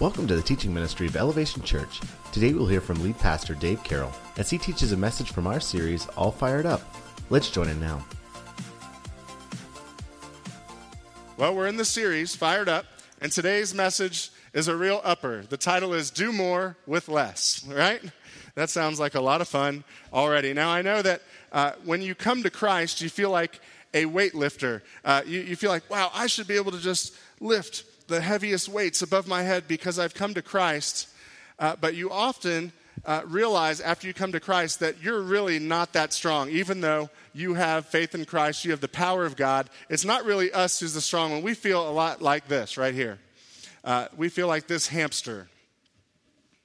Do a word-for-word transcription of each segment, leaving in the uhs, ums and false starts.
Welcome to the teaching ministry of Elevation Church. Today we'll hear from lead pastor Dave Carroll as he teaches a message from our series, All Fired Up. Let's join in now. Well, we're in the series, Fired Up, and today's message is a real upper. The title is Do More with Less, right? That sounds like a lot of fun already. Now, I know that uh, when you come to Christ, you feel like a weightlifter. Uh, you, you feel like, wow, I should be able to just lift the heaviest weights above my head because I've come to Christ. Uh, but you often uh, realize after you come to Christ that you're really not that strong. Even though you have faith in Christ, you have the power of God, it's not really us who's the strong one. We feel a lot like this right here. Uh, we feel like this hamster.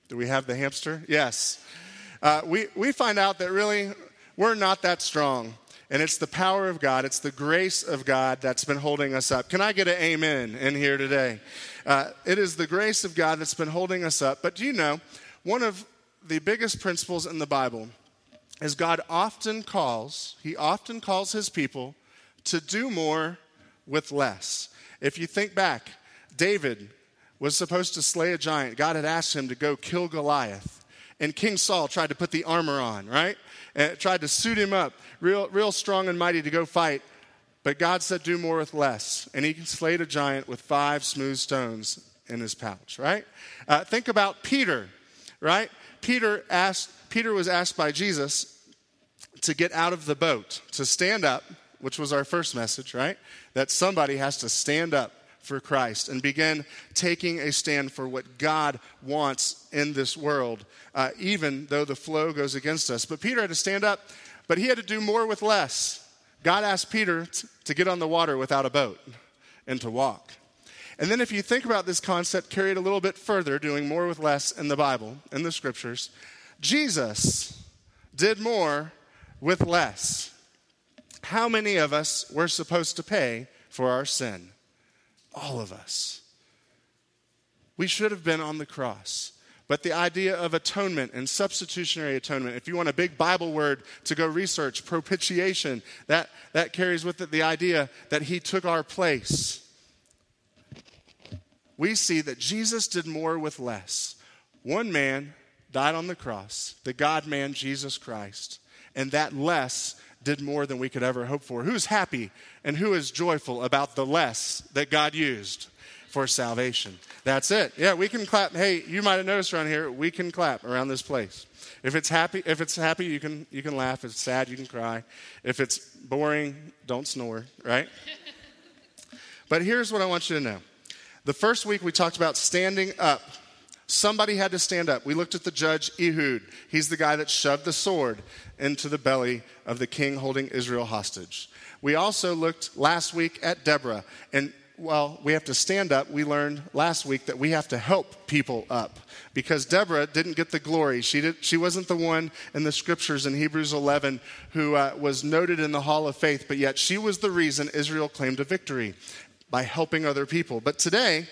Do we have the hamster? Yes. Uh, we, we find out that really we're not that strong. And it's the power of God, it's the grace of God that's been holding us up. Can I get an amen in here today? Uh, it is the grace of God that's been holding us up. But do you know, one of the biggest principles in the Bible is God often calls, he often calls his people to do more with less. If you think back, David was supposed to slay a giant. God had asked him to go kill Goliath. And King Saul tried to put the armor on, right? And tried to suit him up, real real strong and mighty to go fight. But God said, do more with less. And he slayed a giant with five smooth stones in his pouch, right? Uh, think about Peter, right? Peter asked. Peter was asked by Jesus to get out of the boat, to stand up, which was our first message, right? That somebody has to stand up for Christ and begin taking a stand for what God wants in this world, uh, even though the flow goes against us. But Peter had to stand up, but he had to do more with less. God asked Peter t- to get on the water without a boat and to walk. And then if you think about this concept carried a little bit further, doing more with less in the Bible, in the scriptures, Jesus did more with less. How many of us were supposed to pay for our sin? All of us. We should have been on the cross. But the idea of atonement and substitutionary atonement, if you want a big Bible word to go research, propitiation, that, that carries with it the idea that he took our place. We see that Jesus did more with less. One man died on the cross, the God-man Jesus Christ, and that less did more than we could ever hope for. Who's happy and who is joyful about the less that God used for salvation? That's it. Yeah, we can clap. Hey, you might have noticed around here, we can clap around this place. If it's happy, if it's happy, you can you can laugh. If it's sad, you can cry. If it's boring, don't snore, right? But here's what I want you to know. The first week we talked about standing up. Somebody had to stand up. We looked at the judge, Ehud. He's the guy that shoved the sword into the belly of the king holding Israel hostage. We also looked last week at Deborah. And while we have to stand up, we learned last week that we have to help people up because Deborah didn't get the glory. She did, she wasn't the one in the scriptures in Hebrews eleven who uh, was noted in the Hall of Faith, but yet she was the reason Israel claimed a victory by helping other people. But today,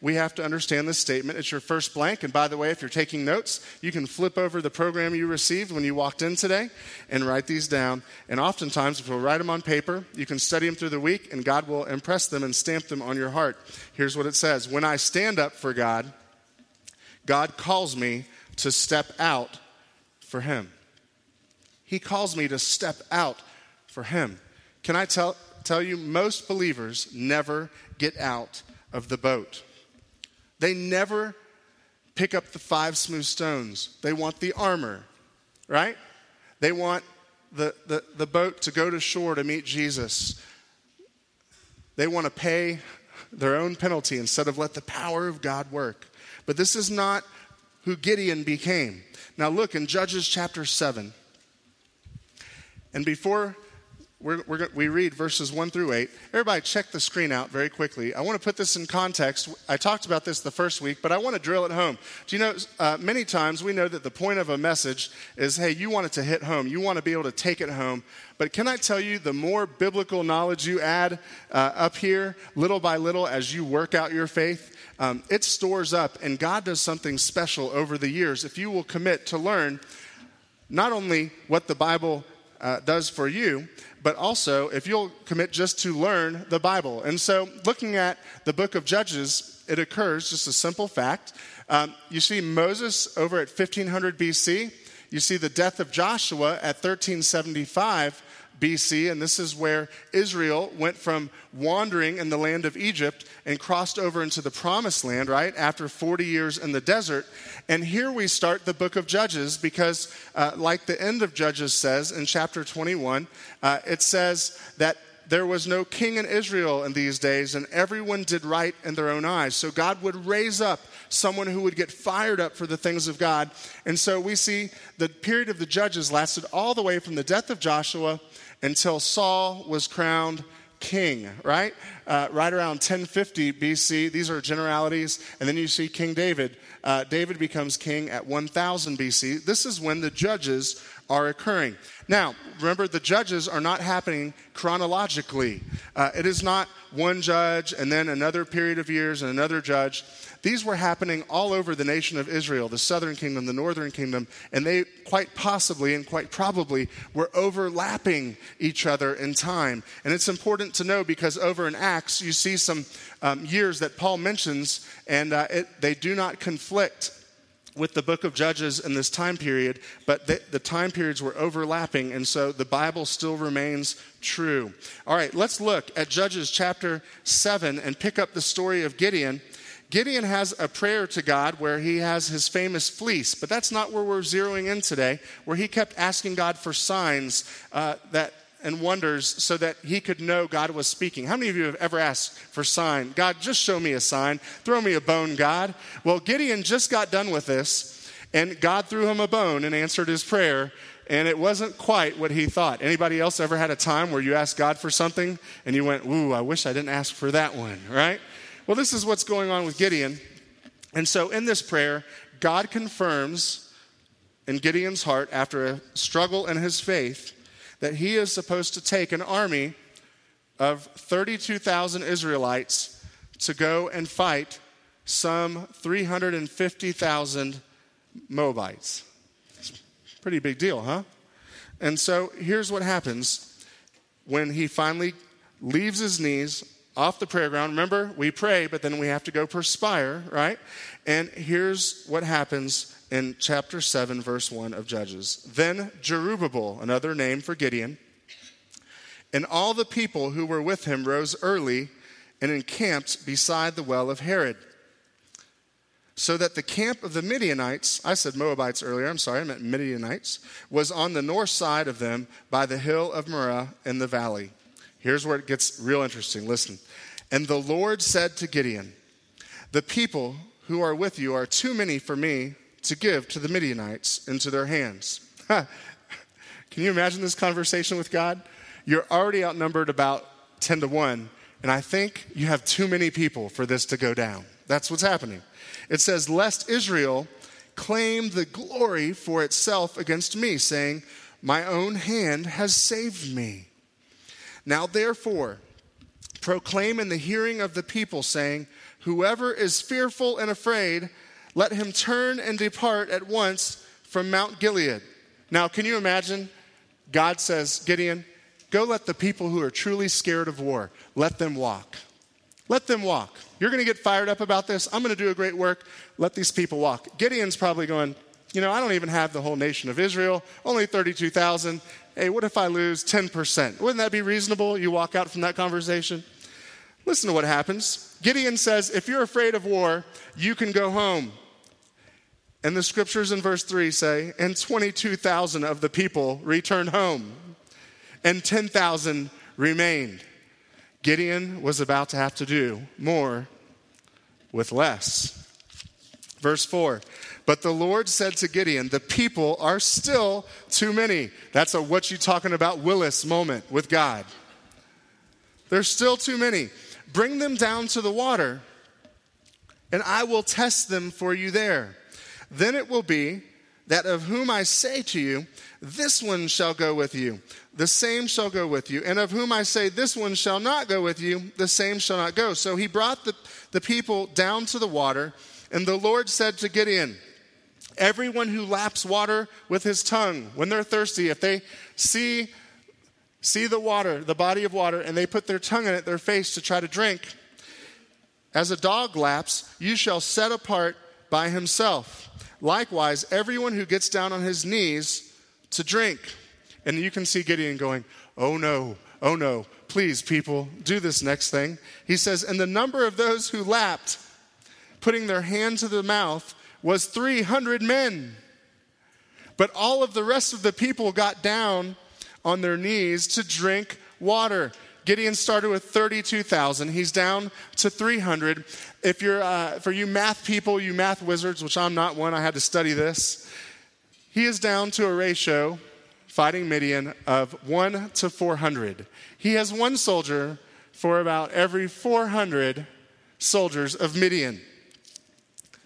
we have to understand this statement. It's your first blank. And by the way, if you're taking notes, you can flip over the program you received when you walked in today and write these down. And oftentimes, if you'll write them on paper, you can study them through the week, and God will impress them and stamp them on your heart. Here's what it says. When I stand up for God, God calls me to step out for him. He calls me to step out for him. Can I tell, tell you, most believers never get out of the boat. They never pick up the five smooth stones. They want the armor, right? They want the, the, the boat to go to shore to meet Jesus. They want to pay their own penalty instead of let the power of God work. But this is not who Gideon became. Now look in Judges chapter seven. And before We're, we're, we read verses one through eight. Everybody check the screen out very quickly. I want to put this in context. I talked about this the first week, but I want to drill it home. Do you know, uh, many times we know that the point of a message is, hey, you want it to hit home. You want to be able to take it home. But can I tell you, the more biblical knowledge you add uh, up here, little by little, as you work out your faith, um, it stores up, and God does something special over the years if you will commit to learn not only what the Bible uh, does for you, but also if you'll commit just to learn the Bible. And so looking at the book of Judges, it occurs, just a simple fact. Um, you see Moses over at fifteen hundred B C. You see the death of Joshua at thirteen seventy-five B C, and this is where Israel went from wandering in the land of Egypt and crossed over into the promised land, right, after forty years in the desert. And here we start the book of Judges because, uh, like the end of Judges says in chapter twenty-one, uh, it says that there was no king in Israel in these days, and everyone did right in their own eyes. So God would raise up someone who would get fired up for the things of God. And so we see the period of the Judges lasted all the way from the death of Joshua until Saul was crowned king, right? Uh, right around ten fifty B C. These are generalities. And then you see King David. Uh, David becomes king at one thousand B C. This is when the Judges are occurring. Now, remember, the Judges are not happening chronologically. Uh, it is not one judge and then another period of years and another judge. These were happening all over the nation of Israel, the southern kingdom, the northern kingdom, and they quite possibly and quite probably were overlapping each other in time. And it's important to know because over in Acts, you see some um, years that Paul mentions, and uh, it, they do not conflict with the book of Judges in this time period, but the, the time periods were overlapping, and so the Bible still remains true. All right, let's look at Judges chapter seven and pick up the story of Gideon. Gideon has a prayer to God where he has his famous fleece, but that's not where we're zeroing in today, where he kept asking God for signs uh, that and wonders so that he could know God was speaking. How many of you have ever asked for a sign? God, just show me a sign. Throw me a bone, God. Well, Gideon just got done with this, and God threw him a bone and answered his prayer, and it wasn't quite what he thought. Anybody else ever had a time where you asked God for something, and you went, ooh, I wish I didn't ask for that one, right? Well, this is what's going on with Gideon. And so in this prayer, God confirms in Gideon's heart, after a struggle in his faith, that he is supposed to take an army of thirty-two thousand Israelites to go and fight some three hundred fifty thousand Moabites. Pretty big deal, huh? And so here's what happens when he finally leaves his knees off the prayer ground. Remember, we pray, but then we have to go perspire, right? And here's what happens in chapter seven, verse one of Judges. Then Jerubbabel, another name for Gideon, and all the people who were with him rose early and encamped beside the well of Herod, so that the camp of the Midianites, I said Moabites earlier, I'm sorry, I meant Midianites, was on the north side of them by the hill of Moreh in the valley. Here's where it gets real interesting. Listen. And the Lord said to Gideon, the people who are with you are too many for me to give to the Midianites into their hands. Can you imagine this conversation with God? You're already outnumbered about ten to one, and I think you have too many people for this to go down. That's what's happening. It says, lest Israel claim the glory for itself against me, saying, my own hand has saved me. Now, therefore, proclaim in the hearing of the people, saying, whoever is fearful and afraid, let him turn and depart at once from Mount Gilead. Now, can you imagine? God says, Gideon, go let the people who are truly scared of war, let them walk. Let them walk. You're going to get fired up about this. I'm going to do a great work. Let these people walk. Gideon's probably going, you know, I don't even have the whole nation of Israel, only thirty-two thousand. Hey, what if I lose ten percent? Wouldn't that be reasonable? You walk out from that conversation. Listen to what happens. Gideon says, if you're afraid of war, you can go home. And the scriptures in verse three say, and twenty-two thousand of the people returned home, and ten thousand remained. Gideon was about to have to do more with less. Verse four, but the Lord said to Gideon, the people are still too many. That's a what you talking about Willis moment with God. They're still too many. Bring them down to the water, and I will test them for you there. Then it will be that of whom I say to you, this one shall go with you, the same shall go with you. And of whom I say, this one shall not go with you, the same shall not go. So he brought the, the people down to the water. And the Lord said to Gideon, Everyone who laps water with his tongue, when they're thirsty, if they see, see the water, the body of water, and they put their tongue in it, their face, to try to drink, as a dog laps, you shall set apart by himself. Likewise, everyone who gets down on his knees to drink. And you can see Gideon going, oh no, oh no, please people, do this next thing. He says, and the number of those who lapped, putting their hand to the mouth, was three hundred men. But all of the rest of the people got down on their knees to drink water. Gideon started with thirty-two thousand. He's down to three hundred. If you're, uh, for you math people, you math wizards, which I'm not one, I had to study this. He is down to a ratio, fighting Midian, of one to four hundred. He has one soldier for about every four hundred soldiers of Midian,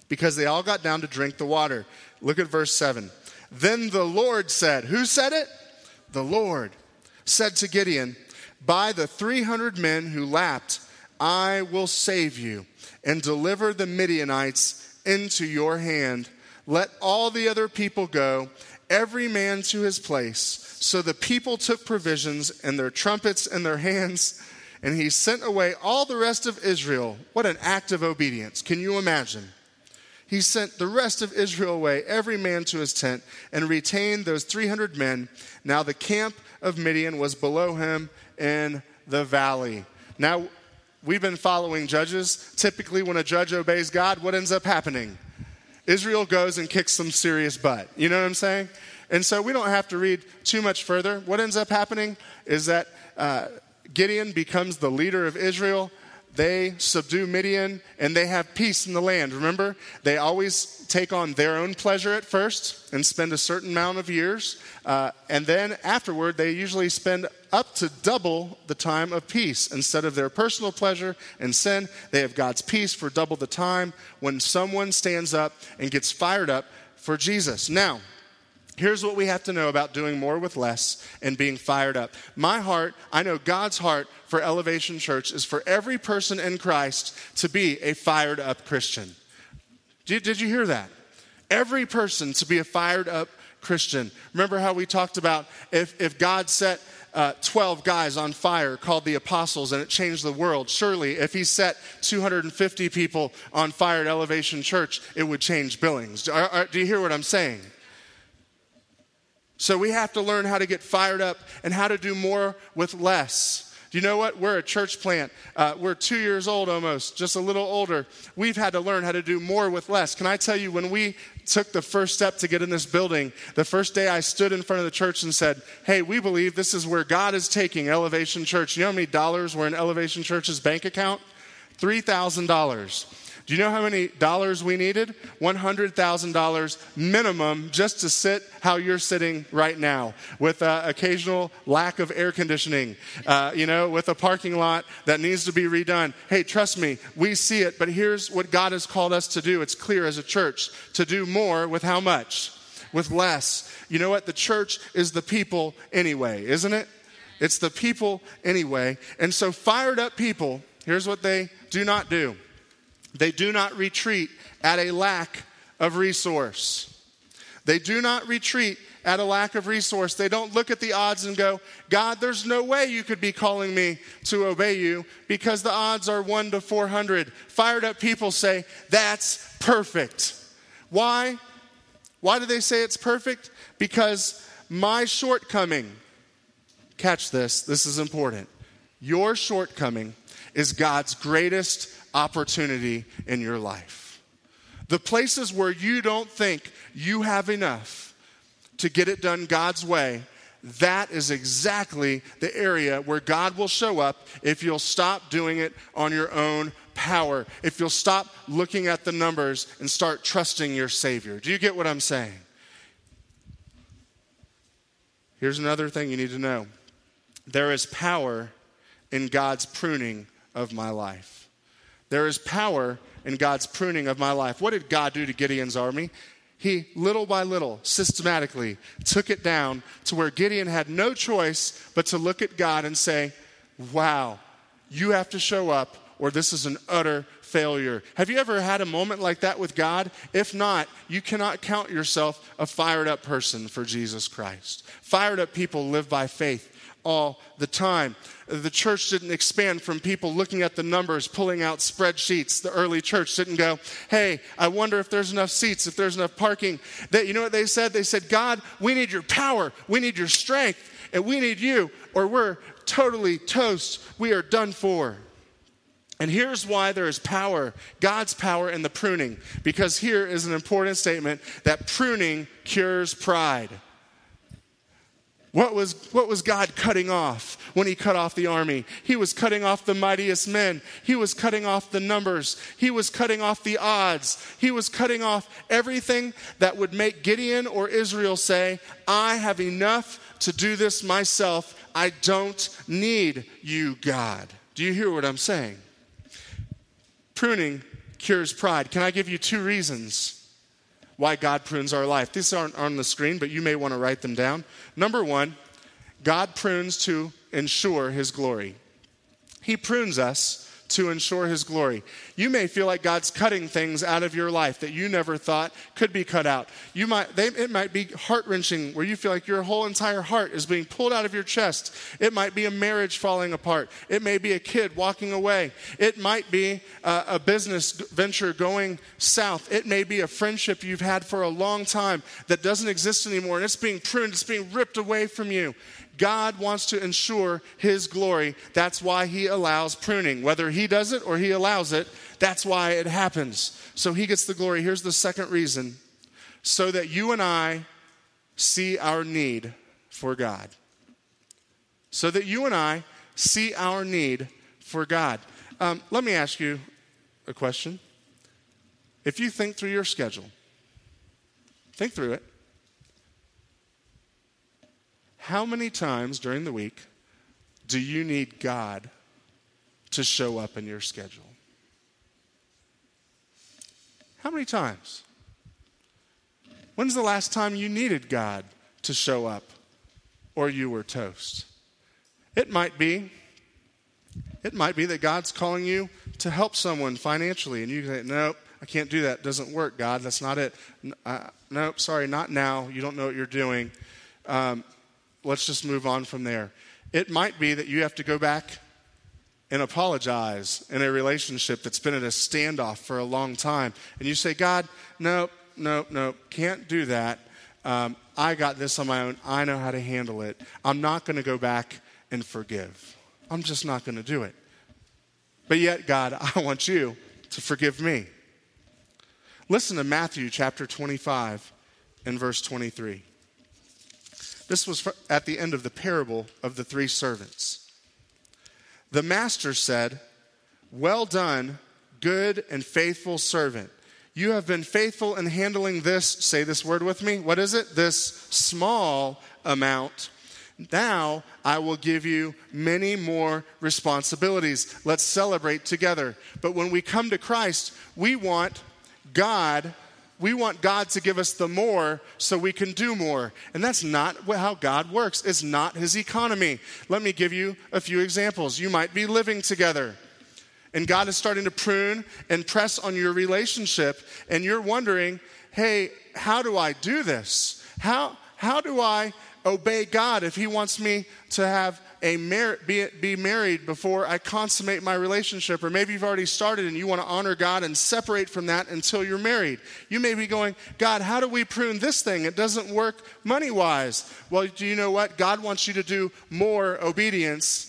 because they all got down to drink the water. Look at verse seven. Then the Lord said, who said it? The Lord said to Gideon, by the three hundred men who lapped, I will save you and deliver the Midianites into your hand. Let all the other people go, every man to his place. So the people took provisions and their trumpets in their hands, and he sent away all the rest of Israel. What an act of obedience. Can you imagine? He sent the rest of Israel away, every man to his tent, and retained those three hundred men. Now the camp of Midian was below him in the valley. Now, we've been following Judges. Typically, when a judge obeys God, what ends up happening? Israel goes and kicks some serious butt. You know what I'm saying? And so we don't have to read too much further. What ends up happening is that uh, Gideon becomes the leader of Israel. They subdue Midian, and they have peace in the land. Remember, they always take on their own pleasure at first and spend a certain amount of years. Uh, and then afterward, they usually spend up to double the time of peace. Instead of their personal pleasure and sin, they have God's peace for double the time when someone stands up and gets fired up for Jesus. Now, here's what we have to know about doing more with less and being fired up. My heart, I know God's heart for Elevation Church, is for every person in Christ to be a fired up Christian. Did, did you hear that? Every person to be a fired up Christian. Remember how we talked about if, if God set uh, twelve guys on fire called the apostles and it changed the world, surely if he set two hundred fifty people on fire at Elevation Church, it would change Billings. Are, are, do you hear what I'm saying? So we have to learn how to get fired up and how to do more with less. Do you know what? We're a church plant. Uh, we're two years old almost, just a little older. We've had to learn how to do more with less. Can I tell you, when we took the first step to get in this building, the first day I stood in front of the church and said, hey, we believe this is where God is taking Elevation Church. You know how many dollars were in Elevation Church's bank account? three thousand dollars. Do you know how many dollars we needed? one hundred thousand dollars minimum just to sit how you're sitting right now, with uh, occasional lack of air conditioning, uh, you know, with a parking lot that needs to be redone. Hey, trust me, we see it, but here's what God has called us to do. It's clear as a church to do more with how much? With less. You know what? The church is the people anyway, isn't it? It's the people anyway. And so fired up people, here's what they do not do. They do not retreat at a lack of resource. They do not retreat at a lack of resource. They don't look at the odds and go, God, there's no way you could be calling me to obey you because the odds are one to four hundred. Fired up people say, that's perfect. Why? Why do they say it's perfect? Because my shortcoming, catch this, this is important. Your shortcoming is God's greatest opportunity in your life. The places where you don't think you have enough to get it done God's way, that is exactly the area where God will show up if you'll stop doing it on your own power, if you'll stop looking at the numbers and start trusting your Savior. Do you get what I'm saying? Here's another thing you need to know. There is power in God's pruning of my life. There is power in God's pruning of my life. What did God do to Gideon's army? He, little by little, systematically took it down to where Gideon had no choice but to look at God and say, wow, you have to show up or this is an utter failure. Have you ever had a moment like that with God? If not, you cannot count yourself a fired up person for Jesus Christ. Fired up people live by faith all the time. The church didn't expand from people looking at the numbers, pulling out spreadsheets. The early church didn't go, hey, I wonder if there's enough seats, if there's enough parking. They, you know what they said? They said, God, we need your power. We need your strength. And we need you, or we're totally toast. We are done for. And here's why there is power, God's power in the pruning. Because here is an important statement that pruning cures pride. What was, what was God cutting off when he cut off the army? He was cutting off the mightiest men. He was cutting off the numbers. He was cutting off the odds. He was cutting off everything that would make Gideon or Israel say, I have enough to do this myself. I don't need you, God. Do you hear what I'm saying? Pruning cures pride. Can I give you two reasons why God prunes our life? These aren't on the screen, but you may want to write them down. Number one, God prunes to ensure his glory. He prunes us to ensure his glory. You may feel like God's cutting things out of your life that you never thought could be cut out. You might, they, it might be heart-wrenching where you feel like your whole entire heart is being pulled out of your chest. It might be a marriage falling apart. It may be a kid walking away. It might be a, a business venture going south. It may be a friendship you've had for a long time that doesn't exist anymore, and it's being pruned, it's being ripped away from you. God wants to ensure his glory. That's why he allows pruning. Whether he does it or he allows it, that's why it happens. So he gets the glory. Here's the second reason. So that you and I see our need for God. So that you and I see our need for God. Um, let me ask you a question. If you think through your schedule, think through it. How many times during the week do you need God to show up in your schedule? How many times? When's the last time you needed God to show up or you were toast? It might be, it might be that God's calling you to help someone financially and you say, nope, I can't do that. It doesn't work, God. That's not it. Uh, nope, sorry, not now. You don't know what you're doing. Um, Let's just move on from there. It might be that you have to go back and apologize in a relationship that's been at a standoff for a long time. And you say, God, nope, nope, nope, can't do that. Um, I got this on my own. I know how to handle it. I'm not going to go back and forgive. I'm just not going to do it. But yet, God, I want you to forgive me. Listen to Matthew chapter twenty-five and verse twenty-three. This was at the end of the parable of the three servants. The master said, well done, good and faithful servant. You have been faithful in handling this, say this word with me, what is it? This small amount. Now I will give you many more responsibilities. Let's celebrate together. But when we come to Christ, we want God We want God to give us the more so we can do more. And that's not how God works. It's not his economy. Let me give you a few examples. You might be living together, and God is starting to prune and press on your relationship, and you're wondering, hey, how do I do this? How, how do I obey God if he wants me to have a mar- be, be married before I consummate my relationship? Or maybe you've already started and you want to honor God and separate from that until you're married. You may be going, God, how do we prune this thing? It doesn't work money-wise. Well, do you know what? God wants you to do more obedience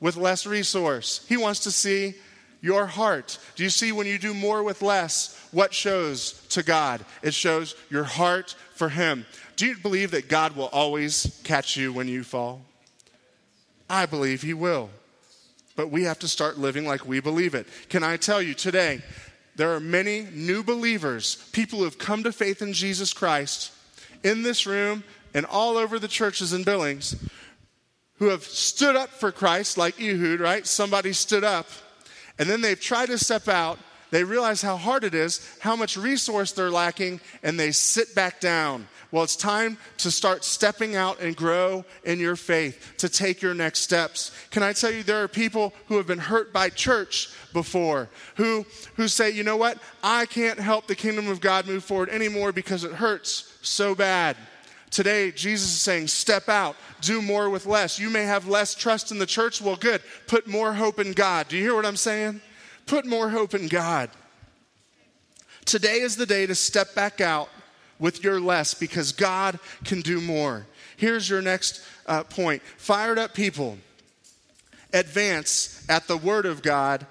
with less resource. He wants to see your heart. Do you see when you do more with less, what shows to God? It shows your heart for him. Do you believe that God will always catch you when you fall? I believe he will. But we have to start living like we believe it. Can I tell you today, there are many new believers, people who have come to faith in Jesus Christ, in this room and all over the churches in Billings, who have stood up for Christ like Ehud, right? Somebody stood up. And then they've tried to step out They realize how hard it is, how much resource they're lacking, and they sit back down. Well, it's time to start stepping out and grow in your faith, to take your next steps. Can I tell you, there are people who have been hurt by church before, who, who say, you know what? I can't help the kingdom of God move forward anymore because it hurts so bad. Today, Jesus is saying, step out, do more with less. You may have less trust in the church. Well, good. Put more hope in God. Do you hear what I'm saying? Put more hope in God. Today is the day to step back out with your less because God can do more. Here's your next uh, point. Fired up people advance at the word of God,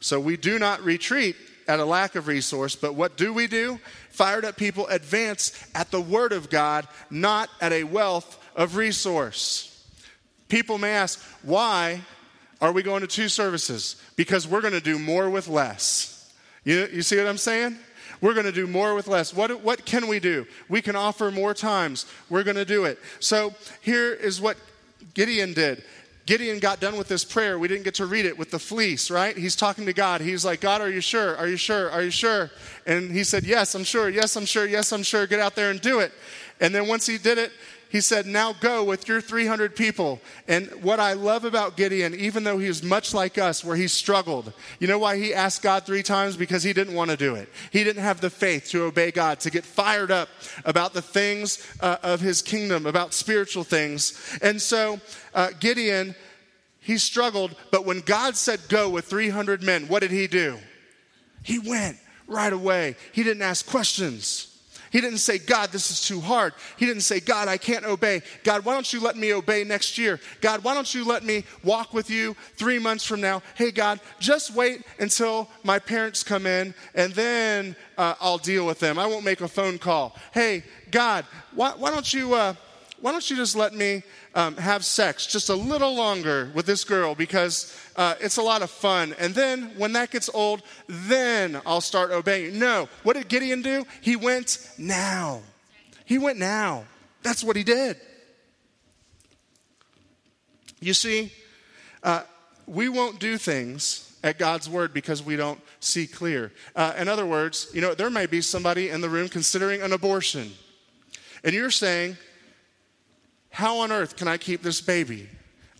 so we do not retreat at a lack of resource, but what do we do? Fired up people advance at the word of God, not at a wealth of resource. People may ask, why are we going to two services? Because we're going to do more with less. You, you see what I'm saying? We're going to do more with less. What, what can we do? We can offer more times. We're going to do it. So here is what Gideon did. Gideon got done with this prayer. We didn't get to read it with the fleece, right? He's talking to God. He's like, God, are you sure? Are you sure? Are you sure? And he said, yes, I'm sure. Yes, I'm sure. Yes, I'm sure. Get out there and do it. And then once he did it, he said, now go with your three hundred people. And what I love about Gideon, even though he was much like us, where he struggled, you know why he asked God three times? Because he didn't want to do it. He didn't have the faith to obey God, to get fired up about the things uh, of his kingdom, about spiritual things. And so uh, Gideon, he struggled, but when God said go with three hundred men, what did he do? He went right away. He didn't ask questions. He didn't say, God, this is too hard. He didn't say, God, I can't obey. God, why don't you let me obey next year? God, why don't you let me walk with you three months from now? Hey, God, just wait until my parents come in, and then uh, I'll deal with them. I won't make a phone call. Hey, God, why, why don't you uh, why don't you just let me um, have sex just a little longer with this girl because uh, it's a lot of fun. And then when that gets old, then I'll start obeying. No. What did Gideon do? He went now. He went now. That's what he did. You see, uh, we won't do things at God's word because we don't see clear. Uh, in other words, you know, there may be somebody in the room considering an abortion. And you're saying, how on earth can I keep this baby?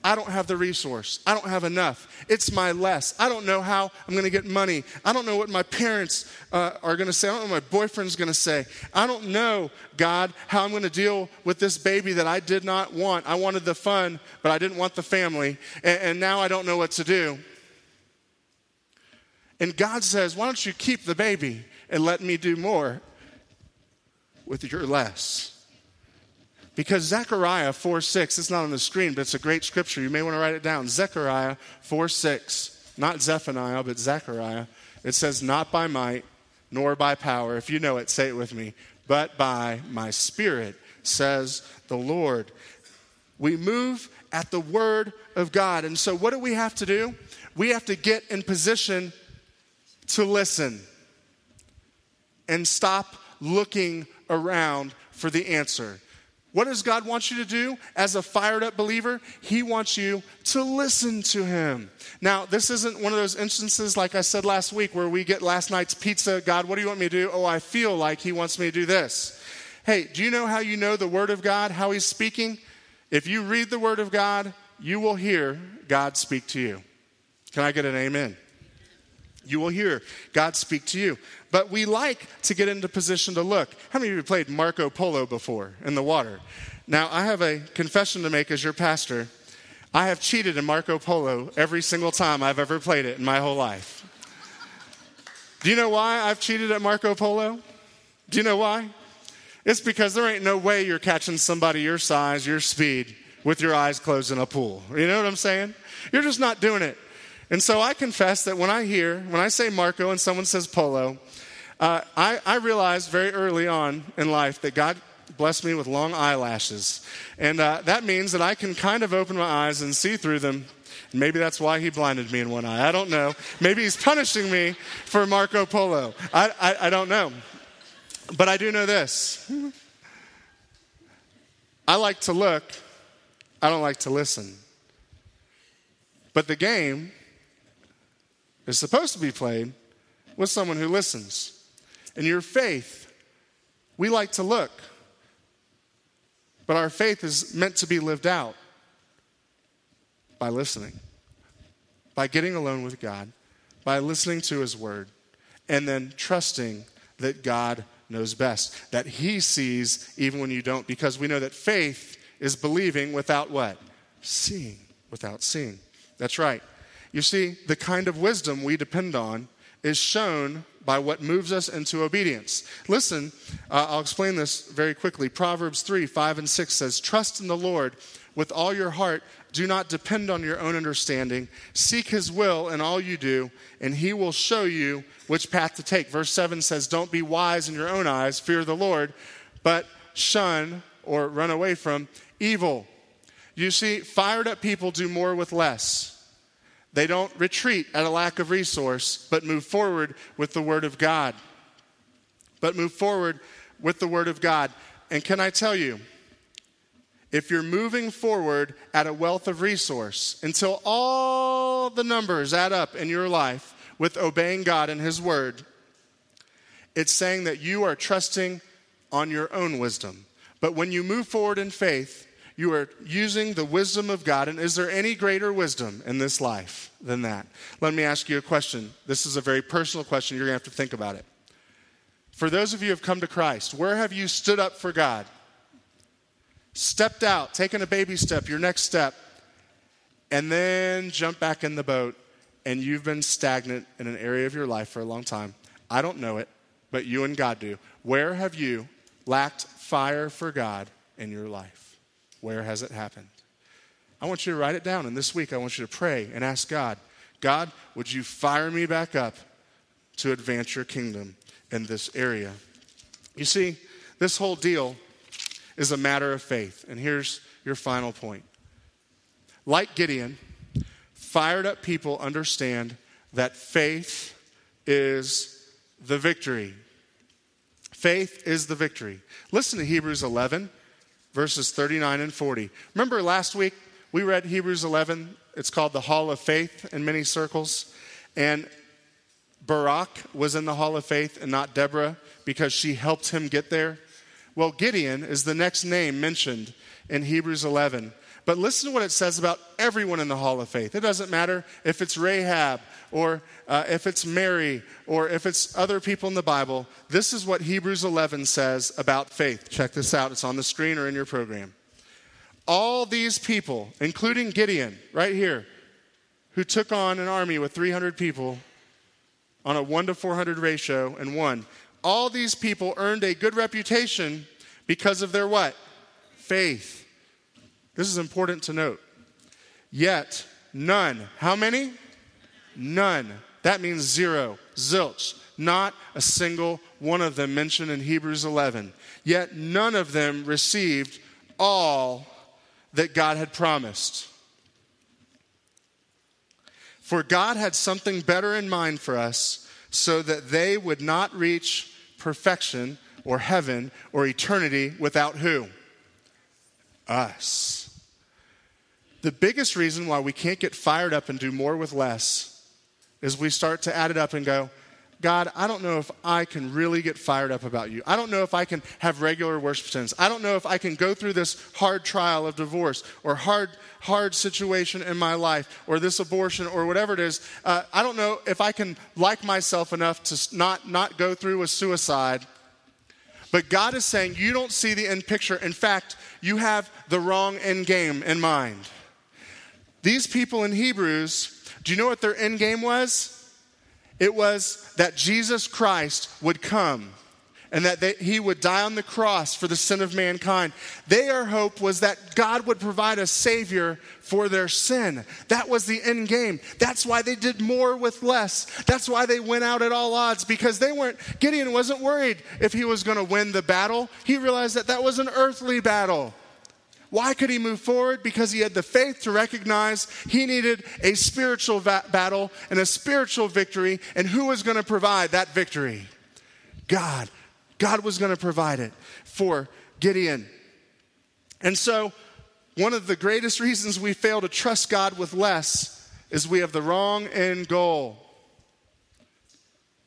I don't have the resource. I don't have enough. It's my less. I don't know how I'm going to get money. I don't know what my parents uh, are going to say. I don't know what my boyfriend's going to say. I don't know, God, how I'm going to deal with this baby that I did not want. I wanted the fun, but I didn't want the family. And, and now I don't know what to do. And God says, why don't you keep the baby and let me do more with your less? Because Zechariah four six, it's not on the screen, but it's a great scripture. You may want to write it down. Zechariah four six, not Zephaniah, but Zechariah. It says, not by might, nor by power. If you know it, say it with me. But by my spirit, says the Lord. We move at the word of God. And so what do we have to do? We have to get in position to listen and stop looking around for the answer. What does God want you to do as a fired up believer? He wants you to listen to him. Now, this isn't one of those instances, like I said last week, where we get last night's pizza. God, what do you want me to do? Oh, I feel like he wants me to do this. Hey, do you know how you know the word of God, how he's speaking? If you read the word of God, you will hear God speak to you. Can I get an amen? You will hear God speak to you. But we like to get into position to look. How many of you have played Marco Polo before in the water? Now, I have a confession to make as your pastor. I have cheated in Marco Polo every single time I've ever played it in my whole life. Do you know why I've cheated at Marco Polo? Do you know why? It's because there ain't no way you're catching somebody your size, your speed, with your eyes closed in a pool. You know what I'm saying? You're just not doing it. And so I confess that when I hear, when I say Marco and someone says Polo, uh, I, I realized very early on in life that God blessed me with long eyelashes. And uh, that means that I can kind of open my eyes and see through them. Maybe that's why he blinded me in one eye. I don't know. Maybe he's punishing me for Marco Polo. I, I, I don't know. But I do know this. I like to look. I don't like to listen. But the game is supposed to be played with someone who listens. In your faith, we like to look, but our faith is meant to be lived out by listening, by getting alone with God, by listening to his word, and then trusting that God knows best, that he sees even when you don't, because we know that faith is believing without what? Seeing, without seeing. That's right. You see, the kind of wisdom we depend on is shown by what moves us into obedience. Listen, uh, I'll explain this very quickly. Proverbs three, five, and six says, "Trust in the Lord with all your heart. Do not depend on your own understanding. Seek his will in all you do, and he will show you which path to take." Verse seven says, "Don't be wise in your own eyes. Fear the Lord, but shun or run away from evil." You see, fired up people do more with less. They don't retreat at a lack of resource, but move forward with the word of God. But move forward with the word of God. And can I tell you, if you're moving forward at a wealth of resource, until all the numbers add up in your life with obeying God and his word, it's saying that you are trusting on your own wisdom. But when you move forward in faith, you are using the wisdom of God. And is there any greater wisdom in this life than that? Let me ask you a question. This is a very personal question. You're going to have to think about it. For those of you who have come to Christ, where have you stood up for God? Stepped out, taken a baby step, your next step, and then jump back in the boat, and you've been stagnant in an area of your life for a long time. I don't know it, but you and God do. Where have you lacked fire for God in your life? Where has it happened? I want you to write it down, and this week I want you to pray and ask God, God, would you fire me back up to advance your kingdom in this area? You see, this whole deal is a matter of faith, and here's your final point. Like Gideon, fired up people understand that faith is the victory. Faith is the victory. Listen to Hebrews eleven. Verses thirty-nine and forty. Remember last week we read Hebrews eleven. It's called the Hall of Faith in many circles. And Barak was in the Hall of Faith and not Deborah because she helped him get there. Well, Gideon is the next name mentioned in Hebrews eleven. But listen to what it says about everyone in the Hall of Faith. It doesn't matter if it's Rahab or uh, if it's Mary or if it's other people in the Bible. This is what Hebrews eleven says about faith. Check this out. It's on the screen or in your program. All these people, including Gideon, right here, who took on an army with three hundred people on a one to four hundred ratio and won. All these people earned a good reputation because of their what? Faith. This is important to note. Yet, none. How many? None. That means zero. Zilch. Not a single one of them mentioned in Hebrews eleven. Yet none of them received all that God had promised. For God had something better in mind for us, so that they would not reach perfection or heaven or eternity without who? Us. The biggest reason why we can't get fired up and do more with less is we start to add it up and go, God, I don't know if I can really get fired up about you. I don't know if I can have regular worship sins. I don't know if I can go through this hard trial of divorce or hard, hard situation in my life or this abortion or whatever it is. Uh, I don't know if I can like myself enough to not, not go through a suicide. But God is saying you don't see the end picture. In fact, you have the wrong end game in mind. These people in Hebrews, do you know what their end game was? It was that Jesus Christ would come and that they, he would die on the cross for the sin of mankind. Their hope was that God would provide a savior for their sin. That was the end game. That's why they did more with less. That's why they went out at all odds, because they weren't, Gideon wasn't worried if he was going to win the battle. He realized that that was an earthly battle. Why could he move forward? Because he had the faith to recognize he needed a spiritual va- battle and a spiritual victory. And who was going to provide that victory? God. God was going to provide it for Gideon. And so one of the greatest reasons we fail to trust God with less is we have the wrong end goal.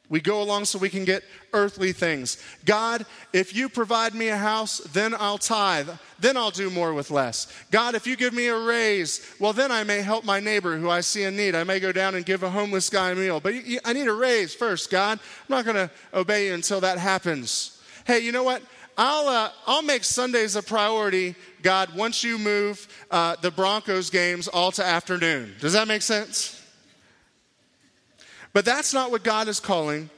We go along so we can get earthly things. God, if you provide me a house, then I'll tithe. Then I'll do more with less. God, if you give me a raise, well, then I may help my neighbor who I see in need. I may go down and give a homeless guy a meal. But I need a raise first, God. I'm not going to obey you until that happens. Hey, you know what? I'll uh, I'll make Sundays a priority, God, once you move uh, the Broncos games all to afternoon. Does that make sense? But that's not what God is calling,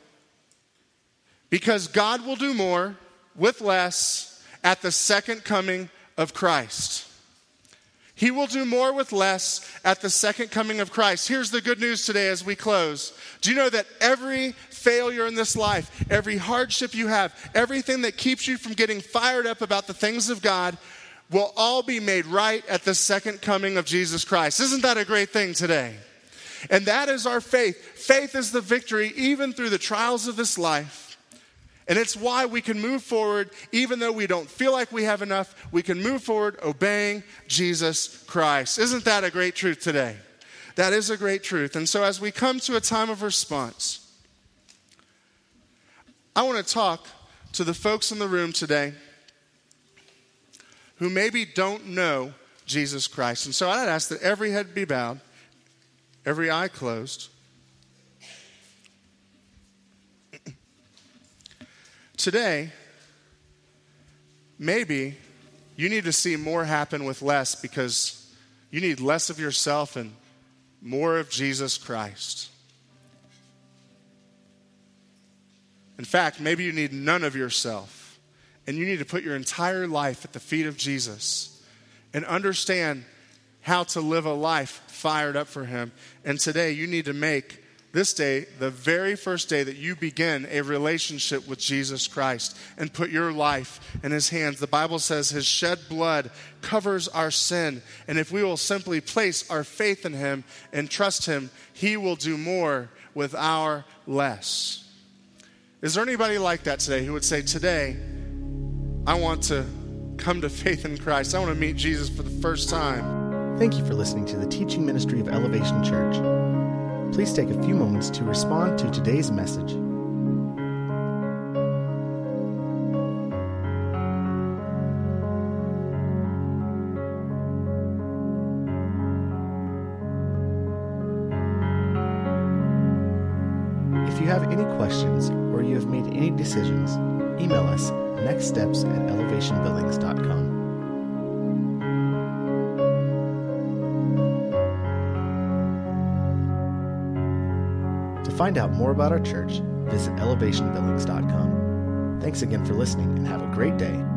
because God will do more with less at the second coming of Christ. He will do more with less at the second coming of Christ. Here's the good news today as we close. Do you know that every failure in this life, every hardship you have, everything that keeps you from getting fired up about the things of God will all be made right at the second coming of Jesus Christ? Isn't that a great thing today? And that is our faith. Faith is the victory even through the trials of this life. And it's why we can move forward even though we don't feel like we have enough. We can move forward obeying Jesus Christ. Isn't that a great truth today? That is a great truth. And so as we come to a time of response, I want to talk to the folks in the room today who maybe don't know Jesus Christ. And so I'd ask that every head be bowed, every eye closed. Today, maybe you need to see more happen with less, because you need less of yourself and more of Jesus Christ. In fact, maybe you need none of yourself, and you need to put your entire life at the feet of Jesus and understand how to live a life fired up for him. And today you need to make this day the very first day that you begin a relationship with Jesus Christ and put your life in his hands. The Bible says his shed blood covers our sin. And if we will simply place our faith in him and trust him, he will do more with our less. Is there anybody like that today who would say, today, I want to come to faith in Christ. I want to meet Jesus for the first time. Thank you for listening to the teaching ministry of Elevation Church. Please take a few moments to respond to today's message. If you have any questions or you have made any decisions, email us nextsteps at elevation billings dot com. Find out more about our church, visit elevation billings dot com. Thanks again for listening and have a great day.